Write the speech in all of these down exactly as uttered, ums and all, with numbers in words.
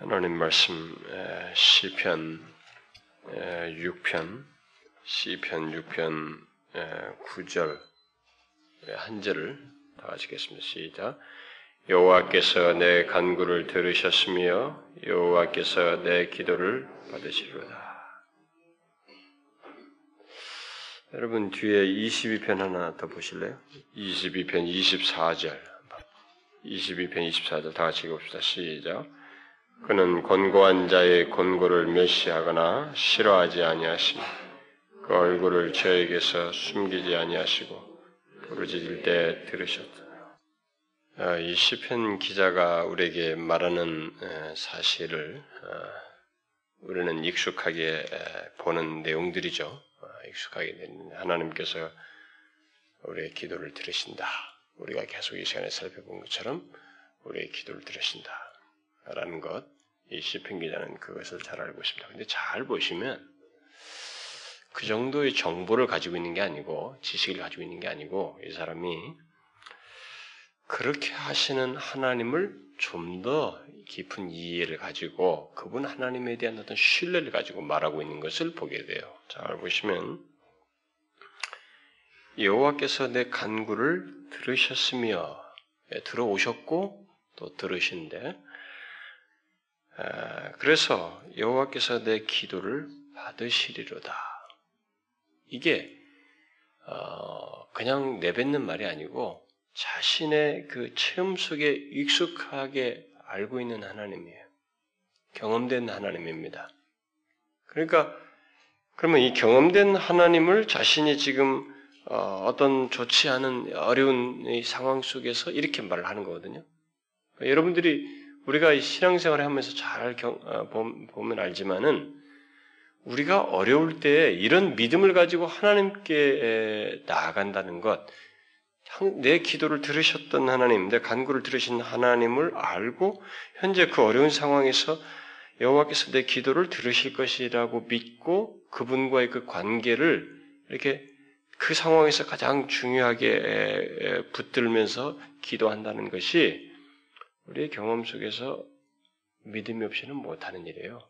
하나님 말씀 시편 육 편 시편 육 편 구 절 한 절을 다 같이 읽겠습니다. 시작. 여호와께서 내 간구를 들으셨으며 여호와께서 내 기도를 받으시리로다. 여러분 뒤에 이십이 편 하나 더 보실래요? 이십이 편 이십사 절 이십이 편 이십사 절 다 같이 읽읍시다. 시작. 그는 권고한 자의 권고를 멸시하거나 싫어하지 아니하시며 그 얼굴을 저에게서 숨기지 아니하시고 부르짖을 때 들으셨다. 이 시편 기자가 우리에게 말하는 사실을 우리는 익숙하게 보는 내용들이죠. 익숙하게 하나님께서 우리의 기도를 들으신다. 우리가 계속 이 시간에 살펴본 것처럼 우리의 기도를 들으신다. 라는 것, 이 시편 기자는 그것을 잘 알고 있습니다. 근데 잘 보시면 그 정도의 정보를 가지고 있는 게 아니고 지식을 가지고 있는 게 아니고 이 사람이 그렇게 하시는 하나님을 좀 더 깊은 이해를 가지고 그분 하나님에 대한 어떤 신뢰를 가지고 말하고 있는 것을 보게 돼요. 잘 보시면 여호와께서 내 간구를 들으셨으며 들어오셨고 또 들으신데 그래서 여호와께서 내 기도를 받으시리로다. 이게 그냥 내뱉는 말이 아니고 자신의 그 체험 속에 익숙하게 알고 있는 하나님이에요. 경험된 하나님입니다. 그러니까 그러면 이 경험된 하나님을 자신이 지금 어떤 좋지 않은 어려운 이 상황 속에서 이렇게 말을 하는 거거든요. 여러분들이 우리가 이 신앙생활을 하면서 잘 경, 어, 보면 알지만은 우리가 어려울 때 이런 믿음을 가지고 하나님께 나아간다는 것, 내 기도를 들으셨던 하나님, 내 간구를 들으신 하나님을 알고 현재 그 어려운 상황에서 여호와께서 내 기도를 들으실 것이라고 믿고 그분과의 그 관계를 이렇게 그 상황에서 가장 중요하게 붙들면서 기도한다는 것이 우리의 경험 속에서 믿음이 없이는 못하는 일이에요.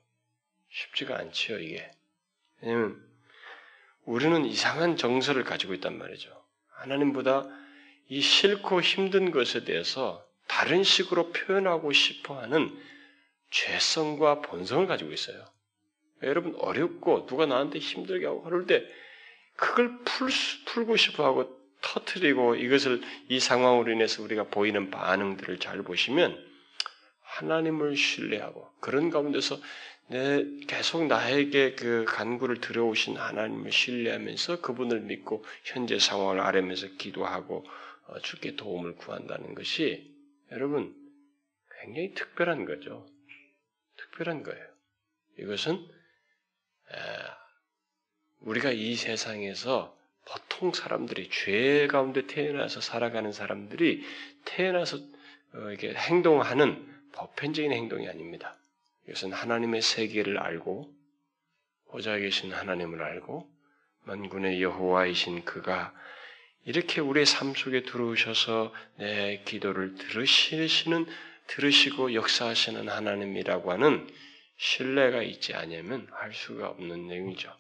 쉽지가 않지요, 이게. 왜냐면 우리는 이상한 정서를 가지고 있단 말이죠. 하나님보다 이 싫고 힘든 것에 대해서 다른 식으로 표현하고 싶어하는 죄성과 본성을 가지고 있어요. 여러분 어렵고 누가 나한테 힘들게 하고 그럴 때 그걸 풀, 풀고 싶어하고 터뜨리고 이것을 이 상황으로 인해서 우리가 보이는 반응들을 잘 보시면 하나님을 신뢰하고 그런 가운데서 내 계속 나에게 그 간구를 들어오신 하나님을 신뢰하면서 그분을 믿고 현재 상황을 알면서 기도하고 주께 도움을 구한다는 것이 여러분 굉장히 특별한 거죠. 특별한 거예요. 이것은 우리가 이 세상에서 보통 사람들이 죄 가운데 태어나서 살아가는 사람들이 태어나서 이렇게 행동하는 보편적인 행동이 아닙니다. 이것은 하나님의 세계를 알고 보좌에 계신 하나님을 알고 만군의 여호와이신 그가 이렇게 우리의 삶 속에 들어오셔서 내 기도를 들으시는 들으시고 역사하시는 하나님이라고 하는 신뢰가 있지 않으면 할 수가 없는 내용이죠.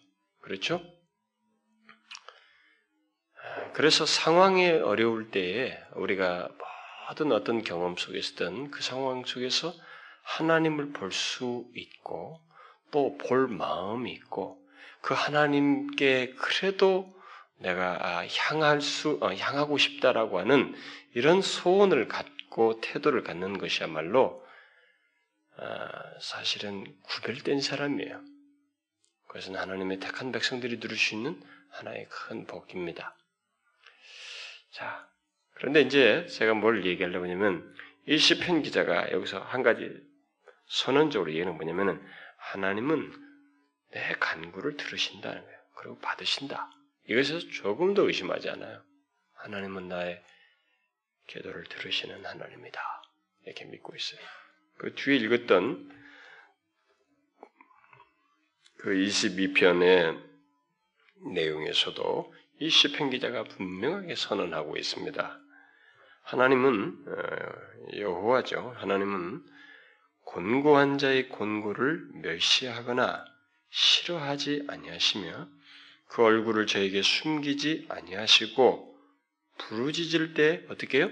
그렇죠? 그래서 상황이 어려울 때에 우리가 모든 어떤 경험 속에 있었던 그 상황 속에서 하나님을 볼 수 있고 또 볼 마음이 있고 그 하나님께 그래도 내가 향할 수, 향하고 싶다라고 하는 이런 소원을 갖고 태도를 갖는 것이야말로 사실은 구별된 사람이에요. 그것은 하나님의 택한 백성들이 누릴 수 있는 하나의 큰 복입니다. 자, 그런데 이제 제가 뭘 얘기하려고 하냐면, 이 시편 기자가 여기서 한 가지 선언적으로 얘기하는 뭐냐면은, 하나님은 내 간구를 들으신다는 거예요. 그리고 받으신다. 이것에서 조금도 의심하지 않아요. 하나님은 나의 기도를 들으시는 하나님이다. 이렇게 믿고 있어요. 그 뒤에 읽었던 그 이십이 편의 내용에서도 이 시편 기자가 분명하게 선언하고 있습니다. 하나님은 여호와죠. 하나님은 곤고한 자의 곤고를 멸시하거나 싫어하지 아니하시며 그 얼굴을 저에게 숨기지 아니하시고 부르짖을 때 어떻게 해요?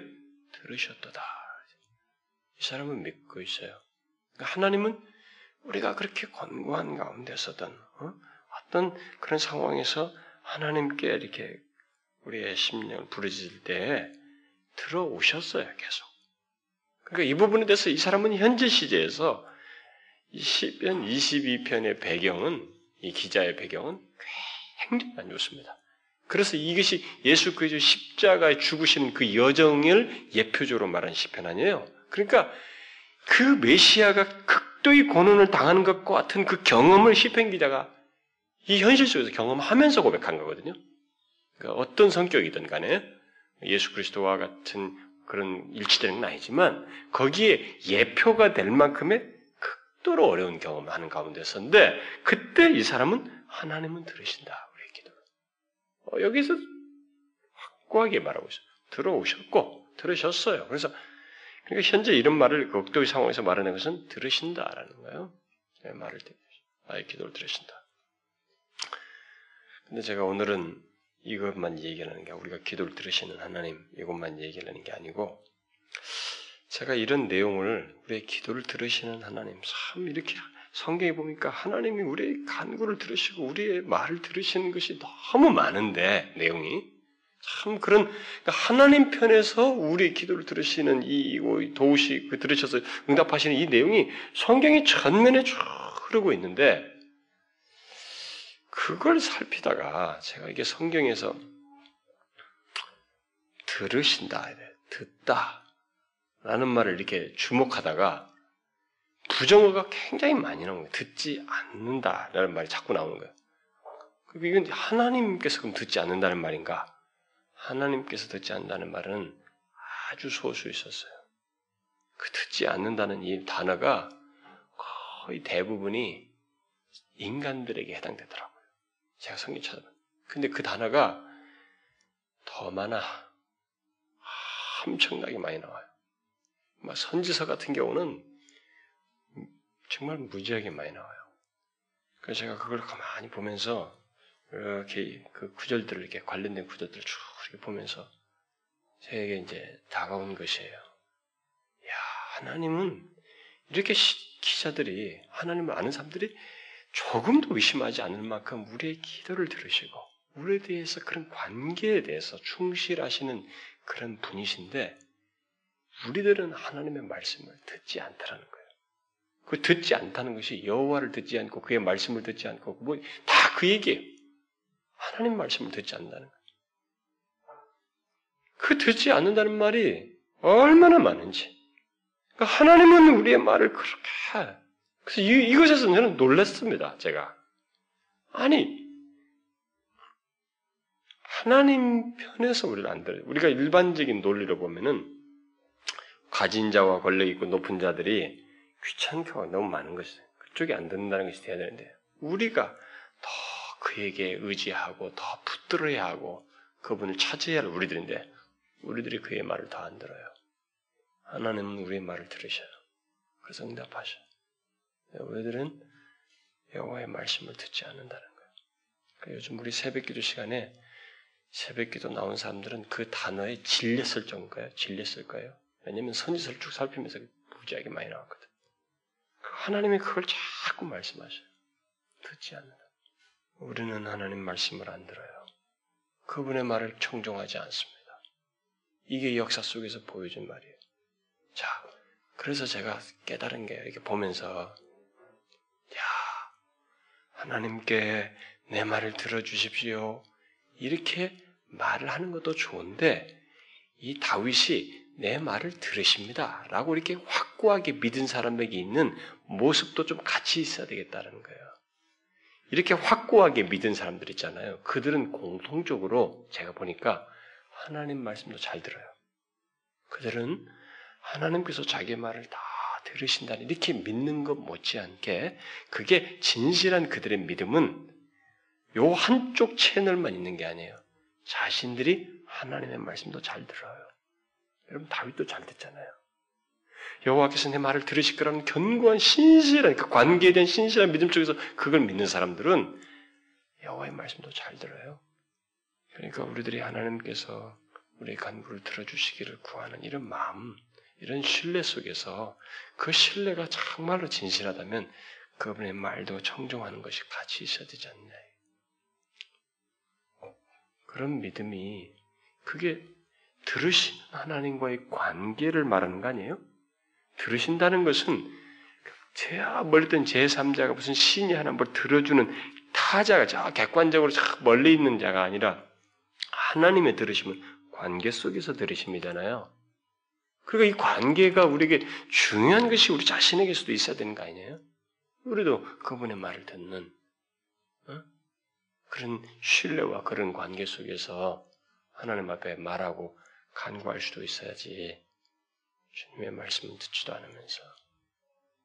들으셨도다. 이 사람은 믿고 있어요. 그러니까 하나님은 우리가 그렇게 곤고한 가운데서든 어? 어떤 그런 상황에서 하나님께 이렇게 우리의 심령을 부르짖을 때 들어오셨어요. 계속. 그러니까 이 부분에 대해서 이 사람은 현재 시제에서 이 시편 이십이 편의 배경은, 이 기자의 배경은 굉장히 안 좋습니다. 그래서 이것이 예수 그리스도 십자가에 죽으시는 그 여정을 예표적으로 말한 시편 아니에요. 그러니까 그 메시아가 극도의 고난을 당하는 것과 같은 그 경험을 시편 기자가 이 현실 속에서 경험하면서 고백한 거거든요. 그러니까 어떤 성격이든 간에 예수 그리스도와 같은 그런 일치되는 건 아니지만 거기에 예표가 될 만큼의 극도로 어려운 경험을 하는 가운데서인데 그때 이 사람은 하나님은 들으신다. 우리의 기도를. 어, 여기서 확고하게 말하고 있어요. 들어오셨고 들으셨어요. 그래서 그러니까 현재 이런 말을 극도의 상황에서 말하는 것은 들으신다라는 거예요. 제 말을 듣고 나의 기도를 들으신다. 근데 제가 오늘은 이것만 얘기하는 게, 우리가 기도를 들으시는 하나님, 이것만 얘기하는 게 아니고, 제가 이런 내용을, 우리의 기도를 들으시는 하나님, 참 이렇게 성경에 보니까 하나님이 우리의 간구를 들으시고, 우리의 말을 들으시는 것이 너무 많은데, 내용이. 참 그런, 그러니까 하나님 편에서 우리의 기도를 들으시는 이, 도우시, 그 들으셔서 응답하시는 이 내용이 성경이 전면에 쭉 흐르고 있는데, 그걸 살피다가 제가 이게 성경에서 들으신다, 듣다라는 말을 이렇게 주목하다가 부정어가 굉장히 많이 나오는 거예요. 듣지 않는다라는 말이 자꾸 나오는 거예요. 이건 하나님께서 그럼 듣지 않는다는 말인가? 하나님께서 듣지 않는다는 말은 아주 소수 있었어요. 그 듣지 않는다는 이 단어가 거의 대부분이 인간들에게 해당되더라고요. 제가 성경 찾아봤는데. 근데 그 단어가 더 많아. 아, 엄청나게 많이 나와요. 막 선지서 같은 경우는 정말 무지하게 많이 나와요. 그래서 제가 그걸 가만히 보면서 이렇게 그 구절들을 이렇게 관련된 구절들을 쭉 이렇게 보면서 저에게 이제 다가온 것이에요. 야, 하나님은 이렇게 기자들이 하나님을 아는 사람들이 조금도 의심하지 않을 만큼 우리의 기도를 들으시고 우리에 대해서 그런 관계에 대해서 충실하시는 그런 분이신데 우리들은 하나님의 말씀을 듣지 않다라는 거예요. 그 듣지 않다는 것이 여호와를 듣지 않고 그의 말씀을 듣지 않고 뭐 다 그 얘기예요. 하나님 말씀을 듣지 않는다는 거예요. 그 듣지 않는다는 말이 얼마나 많은지. 그러니까 하나님은 우리의 말을 그렇게 그래서 이, 이것에서 저는 놀랐습니다. 제가. 아니 하나님 편에서 우리를 안 들어요. 우리가 일반적인 논리로 보면은 가진 자와 권력 있고 높은 자들이 귀찮게 너무 많은 것이 그쪽이 안 듣는다는 것이 돼야 되는데 우리가 더 그에게 의지하고 더 붙들어야 하고 그분을 찾아야 할 우리들인데 우리들이 그의 말을 더 안 들어요. 하나님은 우리의 말을 들으셔요. 그래서 응답하셔요. 우리들은 여호와의 말씀을 듣지 않는다는 거예요. 그러니까 요즘 우리 새벽기도 시간에 새벽기도 나온 사람들은 그 단어에 질렸을 정도예요. 질렸을 거예요. 왜냐하면 선지서를 쭉 살피면서 무지하게 많이 나왔거든. 하나님이 그걸 자꾸 말씀하셔요. 듣지 않는다. 우리는 하나님 말씀을 안 들어요. 그분의 말을 청종하지 않습니다. 이게 역사 속에서 보여준 말이에요. 자, 그래서 제가 깨달은 게 이렇게 보면서 야, 하나님께 내 말을 들어주십시오. 이렇게 말을 하는 것도 좋은데 이 다윗이 내 말을 들으십니다. 라고 이렇게 확고하게 믿은 사람에게 있는 모습도 좀 같이 있어야 되겠다는 거예요. 이렇게 확고하게 믿은 사람들 있잖아요. 그들은 공통적으로 제가 보니까 하나님 말씀도 잘 들어요. 그들은 하나님께서 자기 말을 다 들으신다는 이렇게 믿는 것 못지않게 그게 진실한 그들의 믿음은 요 한쪽 채널만 있는 게 아니에요. 자신들이 하나님의 말씀도 잘 들어요. 여러분 다윗도 잘 듣잖아요. 여호와께서 내 말을 들으실 거라는 견고한 신실한 그 관계에 대한 신실한 믿음 쪽에서 그걸 믿는 사람들은 여호와의 말씀도 잘 들어요. 그러니까 우리들이 하나님께서 우리의 간구를 들어주시기를 구하는 이런 마음, 이런 신뢰 속에서 그 신뢰가 정말로 진실하다면 그분의 말도 청종하는 것이 같이 있어야 되지 않냐. 그런 믿음이 그게 들으시는 하나님과의 관계를 말하는 거 아니에요? 들으신다는 것은 제야 멀리 있던 제삼자가 무슨 신이 하나 뭘 들어주는 타자가 저 객관적으로 저 멀리 있는 자가 아니라 하나님의 들으심은 관계 속에서 들으심이잖아요. 그러니까 이 관계가 우리에게 중요한 것이 우리 자신에게서도 있어야 되는 거 아니에요? 우리도 그분의 말을 듣는 어? 그런 신뢰와 그런 관계 속에서 하나님 앞에 말하고 간구할 수도 있어야지 주님의 말씀은 듣지도 않으면서.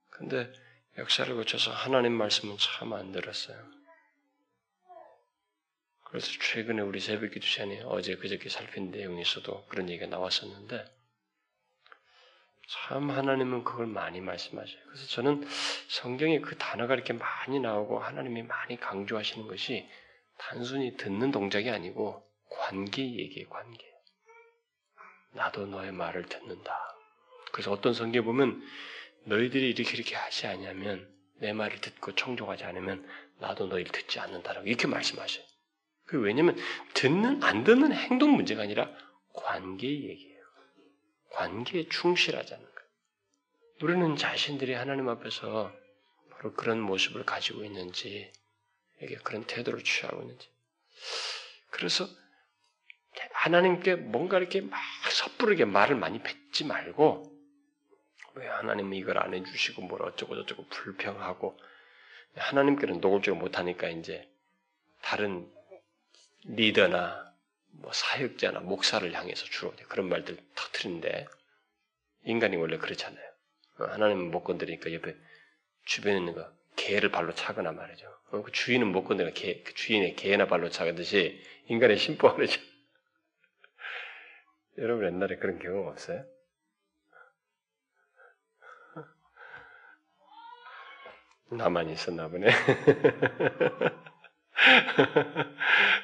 근데 역사를 거쳐서 하나님 말씀은 참 안 들었어요. 그래서 최근에 우리 새벽기도 시간에 어제 그저께 살핀 내용에서도 그런 얘기가 나왔었는데 참 하나님은 그걸 많이 말씀하셔요. 그래서 저는 성경에 그 단어가 이렇게 많이 나오고 하나님이 많이 강조하시는 것이 단순히 듣는 동작이 아니고 관계 얘기예요. 관계. 나도 너의 말을 듣는다. 그래서 어떤 성경에 보면 너희들이 이렇게 이렇게 하지 않으면 내 말을 듣고 청종하지 않으면 나도 너희를 듣지 않는다라고 이렇게 말씀하셔요. 그 왜냐하면 듣는 안 듣는 행동 문제가 아니라 관계 얘기예요. 관계에 충실하자는 거예요. 우리는 자신들이 하나님 앞에서 바로 그런 모습을 가지고 있는지 이게 그런 태도를 취하고 있는지 그래서 하나님께 뭔가 이렇게 막 섣부르게 말을 많이 뱉지 말고 왜 하나님은 이걸 안 해주시고 뭘 어쩌고 저쩌고 불평하고 하나님께는 노골적으로 못하니까 이제 다른 리더나 뭐 사역자나 목사를 향해서 주로 그런 말들 터뜨린데 인간이 원래 그렇잖아요. 하나님은 못 건드리니까 옆에 주변에 있는 거 개를 발로 차거나 말이죠. 그 주인은 못 건드리니까 개, 그 주인의 개나 발로 차듯이 인간의 심보하죠. 여러분 옛날에 그런 경험 없어요? 나만 있었나 보네.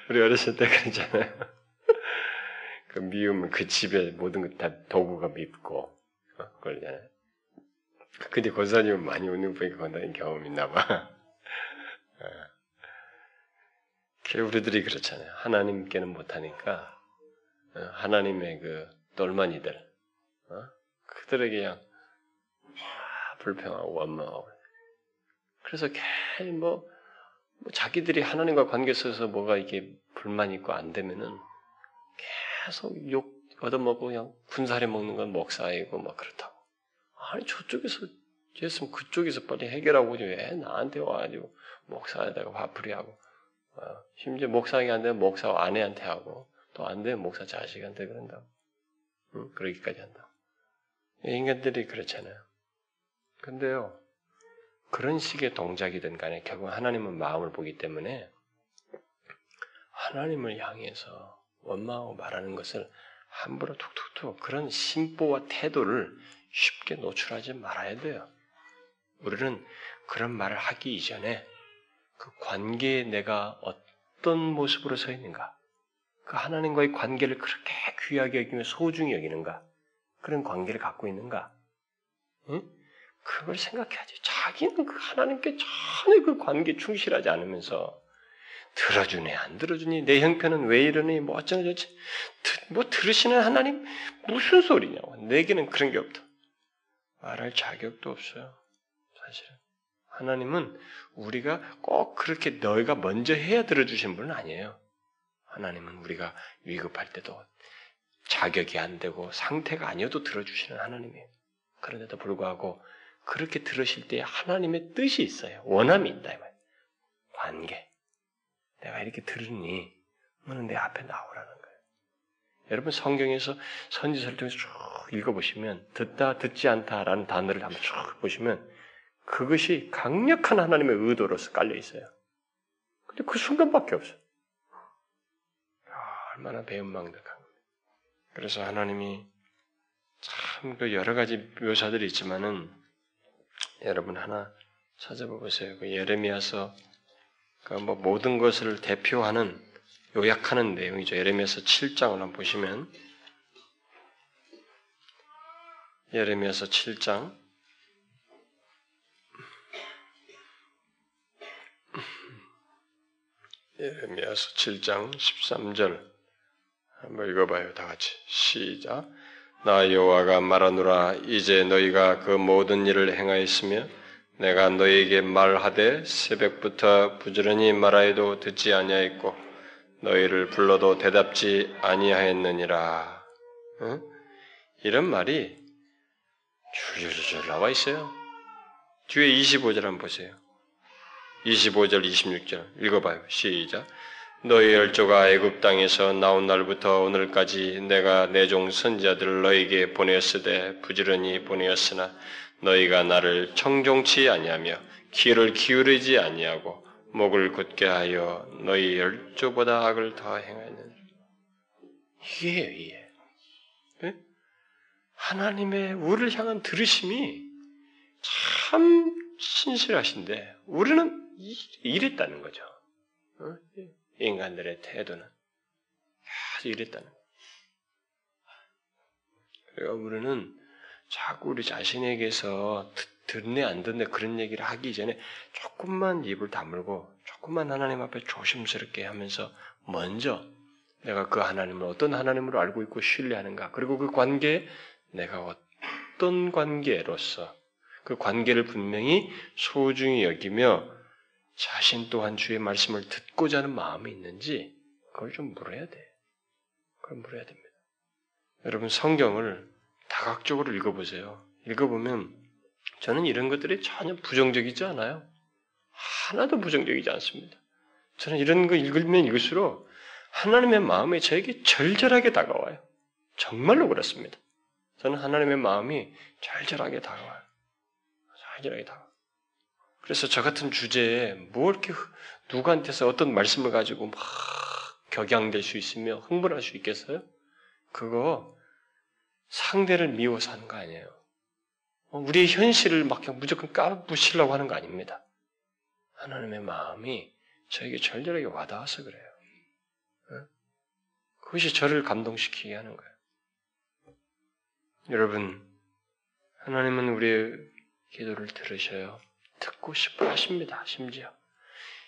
우리 어렸을 때 그러잖아요. 그 미움은 그 집에 모든 것 다 도구가 밉고 어? 그러잖아요. 근데 권사님은 많이 웃는 분이니까 권사님 경험이 있나 봐. 어. 우리들이 그렇잖아요. 하나님께는 못하니까 어? 하나님의 그 똘마니들 어? 그들에게 그냥 와, 불평하고 원망하고 그래서 괜히 뭐, 뭐 자기들이 하나님과 관계 속에서 뭐가 이게 불만 있고 안 되면은 계속 욕 얻어먹고 그냥 군사해 먹는 건 목사이고 막 그렇다고. 아니 저쪽에서 했으면 그쪽에서 빨리 해결하고 왜 나한테 와가지고 목사에다가 화풀이하고 어, 심지어 목사에게 안 되면 목사 아내한테 하고 또 안 되면 목사 자식한테 그런다고. 응? 그러기까지 한다고. 인간들이 그렇잖아요. 근데요. 그런 식의 동작이든 간에 결국 하나님은 마음을 보기 때문에 하나님을 향해서 원망하고 말하는 것을 함부로 툭툭툭 그런 심보와 태도를 쉽게 노출하지 말아야 돼요. 우리는 그런 말을 하기 이전에 그 관계에 내가 어떤 모습으로 서 있는가 그 하나님과의 관계를 그렇게 귀하게 여기며 소중히 여기는가 그런 관계를 갖고 있는가 응? 그걸 생각해야지. 자기는 그 하나님께 전혀 그 관계에 충실하지 않으면서 들어주네 안 들어주니 내 형편은 왜 이러니 뭐 어쩌나 저쩌 뭐 들으시는 하나님 무슨 소리냐고 내게는 그런 게 없다. 말할 자격도 없어요. 사실은 하나님은 우리가 꼭 그렇게 너희가 먼저 해야 들어주신 분은 아니에요. 하나님은 우리가 위급할 때도 자격이 안 되고 상태가 아니어도 들어주시는 하나님이에요. 그런데도 불구하고 그렇게 들으실 때 하나님의 뜻이 있어요. 원함이 있다. 이 말이에요. 관계. 내가 이렇게 들으니 너는 내 앞에 나오라는 거예요. 여러분 성경에서 선지서를 통해서 쭉 읽어보시면 듣다 듣지 않다라는 단어를 한번 쭉 보시면 그것이 강력한 하나님의 의도로서 깔려있어요. 근데 그 순간밖에 없어요. 아, 얼마나 배은망덕한 거예요. 그래서 하나님이 참 그 여러 가지 묘사들이 있지만은 여러분 하나 찾아봐 보세요. 그 예레미야서 그 뭐 모든 것을 대표하는 요약하는 내용이죠. 예레미야서 칠 장을 한번 보시면 예레미야서 칠 장 예레미야서 칠 장 십삼 절 한번 읽어봐요. 다같이 시작. 나 여호와가 말하노라 이제 너희가 그 모든 일을 행하였으며 내가 너희에게 말하되 새벽부터 부지런히 말하여도 듣지 아니하였고 너희를 불러도 대답지 아니하였느니라. 응? 이런 말이 줄줄줄 나와 있어요. 뒤에 이십오 절 한번 보세요. 이십오 절, 이십육 절 읽어봐요. 시작. 너희 열조가 애굽 땅에서 나온 날부터 오늘까지 내가 내 종 선지자들을 너희에게 보내었으되 부지런히 보내었으나 너희가 나를 청종치 아니하며 귀를 기울이지 아니하고 목을 굳게 하여 너희 열조보다 악을 더 행하였느니라. 이게요, 이게. 네? 하나님의 우리를 향한 들으심이 참 신실하신데 우리는 이랬다는 거죠. 인간들의 태도는 아주 이랬다는 거예요. 그래서 우리는 자꾸 우리 자신에게서 듣네 안 듣네 그런 얘기를 하기 전에 조금만 입을 다물고 조금만 하나님 앞에 조심스럽게 하면서 먼저 내가 그 하나님을 어떤 하나님으로 알고 있고 신뢰하는가, 그리고 그 관계에 내가 어떤 관계로서 그 관계를 분명히 소중히 여기며 자신 또한 주의 말씀을 듣고자 하는 마음이 있는지 그걸 좀 물어야 돼. 그걸 물어야 됩니다. 여러분 성경을 다각적으로 읽어보세요. 읽어보면 저는 이런 것들이 전혀 부정적이지 않아요. 하나도 부정적이지 않습니다. 저는 이런 거 읽으면 읽을수록 하나님의 마음이 저에게 절절하게 다가와요. 정말로 그렇습니다. 저는 하나님의 마음이 절절하게 다가와요. 절절하게 다가와요. 그래서 저 같은 주제에 뭐 이렇게 누구한테서 어떤 말씀을 가지고 막 격양될 수 있으며 흥분할 수 있겠어요? 그거 상대를 미워서 하는 거 아니에요. 우리의 현실을 막 그냥 무조건 까부시려고 하는 거 아닙니다. 하나님의 마음이 저에게 절절하게 와닿아서 그래요. 그것이 저를 감동시키게 하는 거예요. 여러분, 하나님은 우리의 기도를 들으셔요. 듣고 싶어 하십니다. 심지어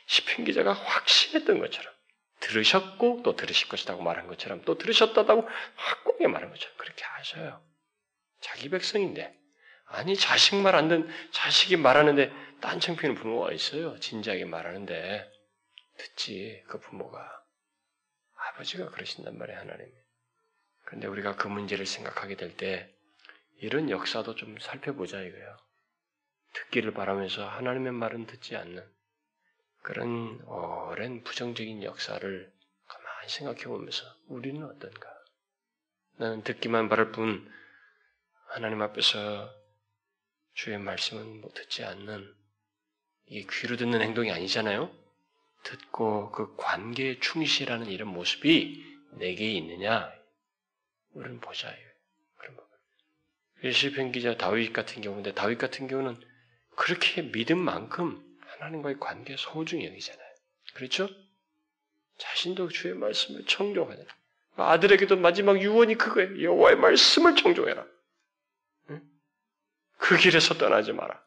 시편 기자가 확신했던 것처럼 들으셨고 또 들으실 것이라고 말한 것처럼 또 들으셨다고 확고하게 말한 것처럼 그렇게 하셔요. 자기 백성인데 아니 자식 말 안 듣는 자식이 말하는데 딴청피는 부모가 있어요. 진지하게 말하는데 듣지. 그 부모가 아버지가 그러신단 말이에요. 하나님이. 그런데 우리가 그 문제를 생각하게 될 때 이런 역사도 좀 살펴보자 이거예요. 듣기를 바라면서 하나님의 말은 듣지 않는 그런 오랜 부정적인 역사를 가만히 생각해보면서 우리는 어떤가? 나는 듣기만 바랄 뿐 하나님 앞에서 주의 말씀은 뭐 듣지 않는 이게 귀로 듣는 행동이 아니잖아요? 듣고 그 관계에 충실하는 이런 모습이 내게 있느냐? 우리는 보자. 그런 거. 시편 기자 다윗 같은 경우인데 다윗 같은 경우는 그렇게 믿은 만큼 하나님과의 관계 소중히 여기잖아요. 그렇죠? 자신도 주의 말씀을 청종하잖아요. 아들에게도 마지막 유언이 그거예요. 여호와의 말씀을 청종해라. 응? 그 길에서 떠나지 마라.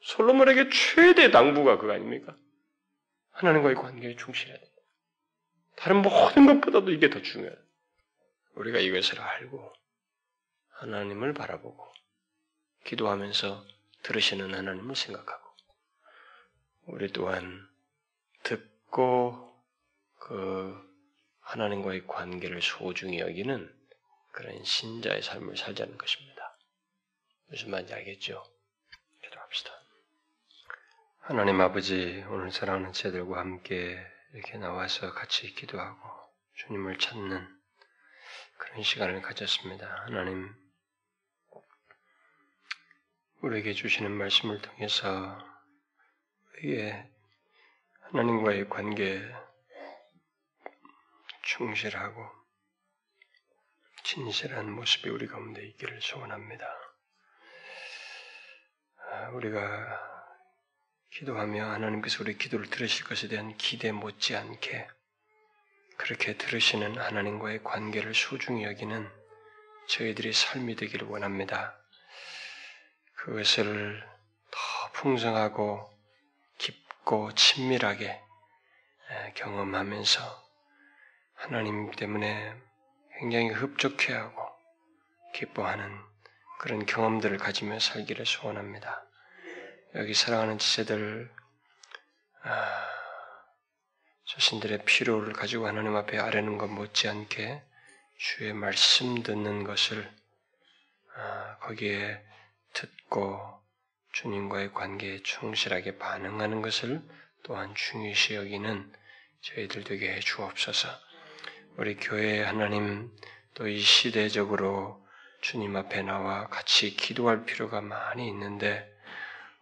솔로몬에게 최대 당부가 그거 아닙니까? 하나님과의 관계에 충실해야 된다. 다른 모든 것보다도 이게 더 중요해요. 우리가 이것을 알고 하나님을 바라보고 기도하면서 들으시는 하나님을 생각하고 우리 또한 듣고 그 하나님과의 관계를 소중히 여기는 그런 신자의 삶을 살자는 것입니다. 무슨 말인지 알겠죠? 기도합시다. 하나님 아버지, 오늘 사랑하는 제들과 함께 이렇게 나와서 같이 기도하고 주님을 찾는 그런 시간을 가졌습니다. 하나님, 우리에게 주시는 말씀을 통해서 우리의 하나님과의 관계에 충실하고 진실한 모습이 우리 가운데 있기를 소원합니다. 우리가 기도하며 하나님께서 우리 기도를 들으실 것에 대한 기대 못지않게 그렇게 들으시는 하나님과의 관계를 소중히 여기는 저희들의 삶이 되기를 원합니다. 그것을 더 풍성하고 깊고 친밀하게 경험하면서 하나님 때문에 굉장히 흡족해하고 기뻐하는 그런 경험들을 가지며 살기를 소원합니다. 여기 사랑하는 지체들 아, 자신들의 필요를 가지고 하나님 앞에 아뢰는 것 못지않게 주의 말씀 듣는 것을 아, 거기에 듣고 주님과의 관계에 충실하게 반응하는 것을 또한 중요시 여기는 저희들 되게 해 주옵소서. 우리 교회 하나님 또 이 시대적으로 주님 앞에 나와 같이 기도할 필요가 많이 있는데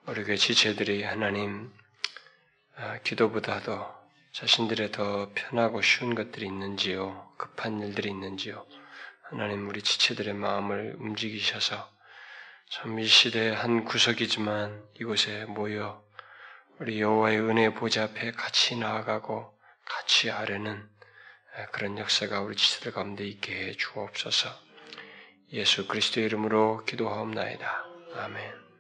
우리 교회 지체들이 하나님 아, 기도보다도 자신들의 더 편하고 쉬운 것들이 있는지요, 급한 일들이 있는지요. 하나님 우리 지체들의 마음을 움직이셔서 참 이 시대의 한 구석이지만 이곳에 모여 우리 여호와의 은혜의 보좌 앞에 같이 나아가고 같이 아뢰는 그런 역사가 우리 지체들 가운데 있게 해 주옵소서. 예수 그리스도의 이름으로 기도하옵나이다. 아멘.